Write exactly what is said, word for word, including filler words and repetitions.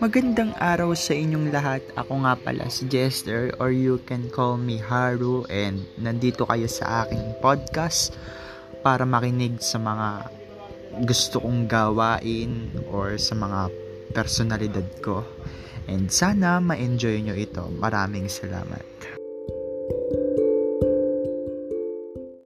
Magandang araw sa inyong lahat. Ako nga pala si Jester, or you can call me Haru, and nandito kayo sa aking podcast para makinig sa mga gusto kong gawain or sa mga personalidad ko. And sana ma-enjoy nyo ito. Maraming salamat.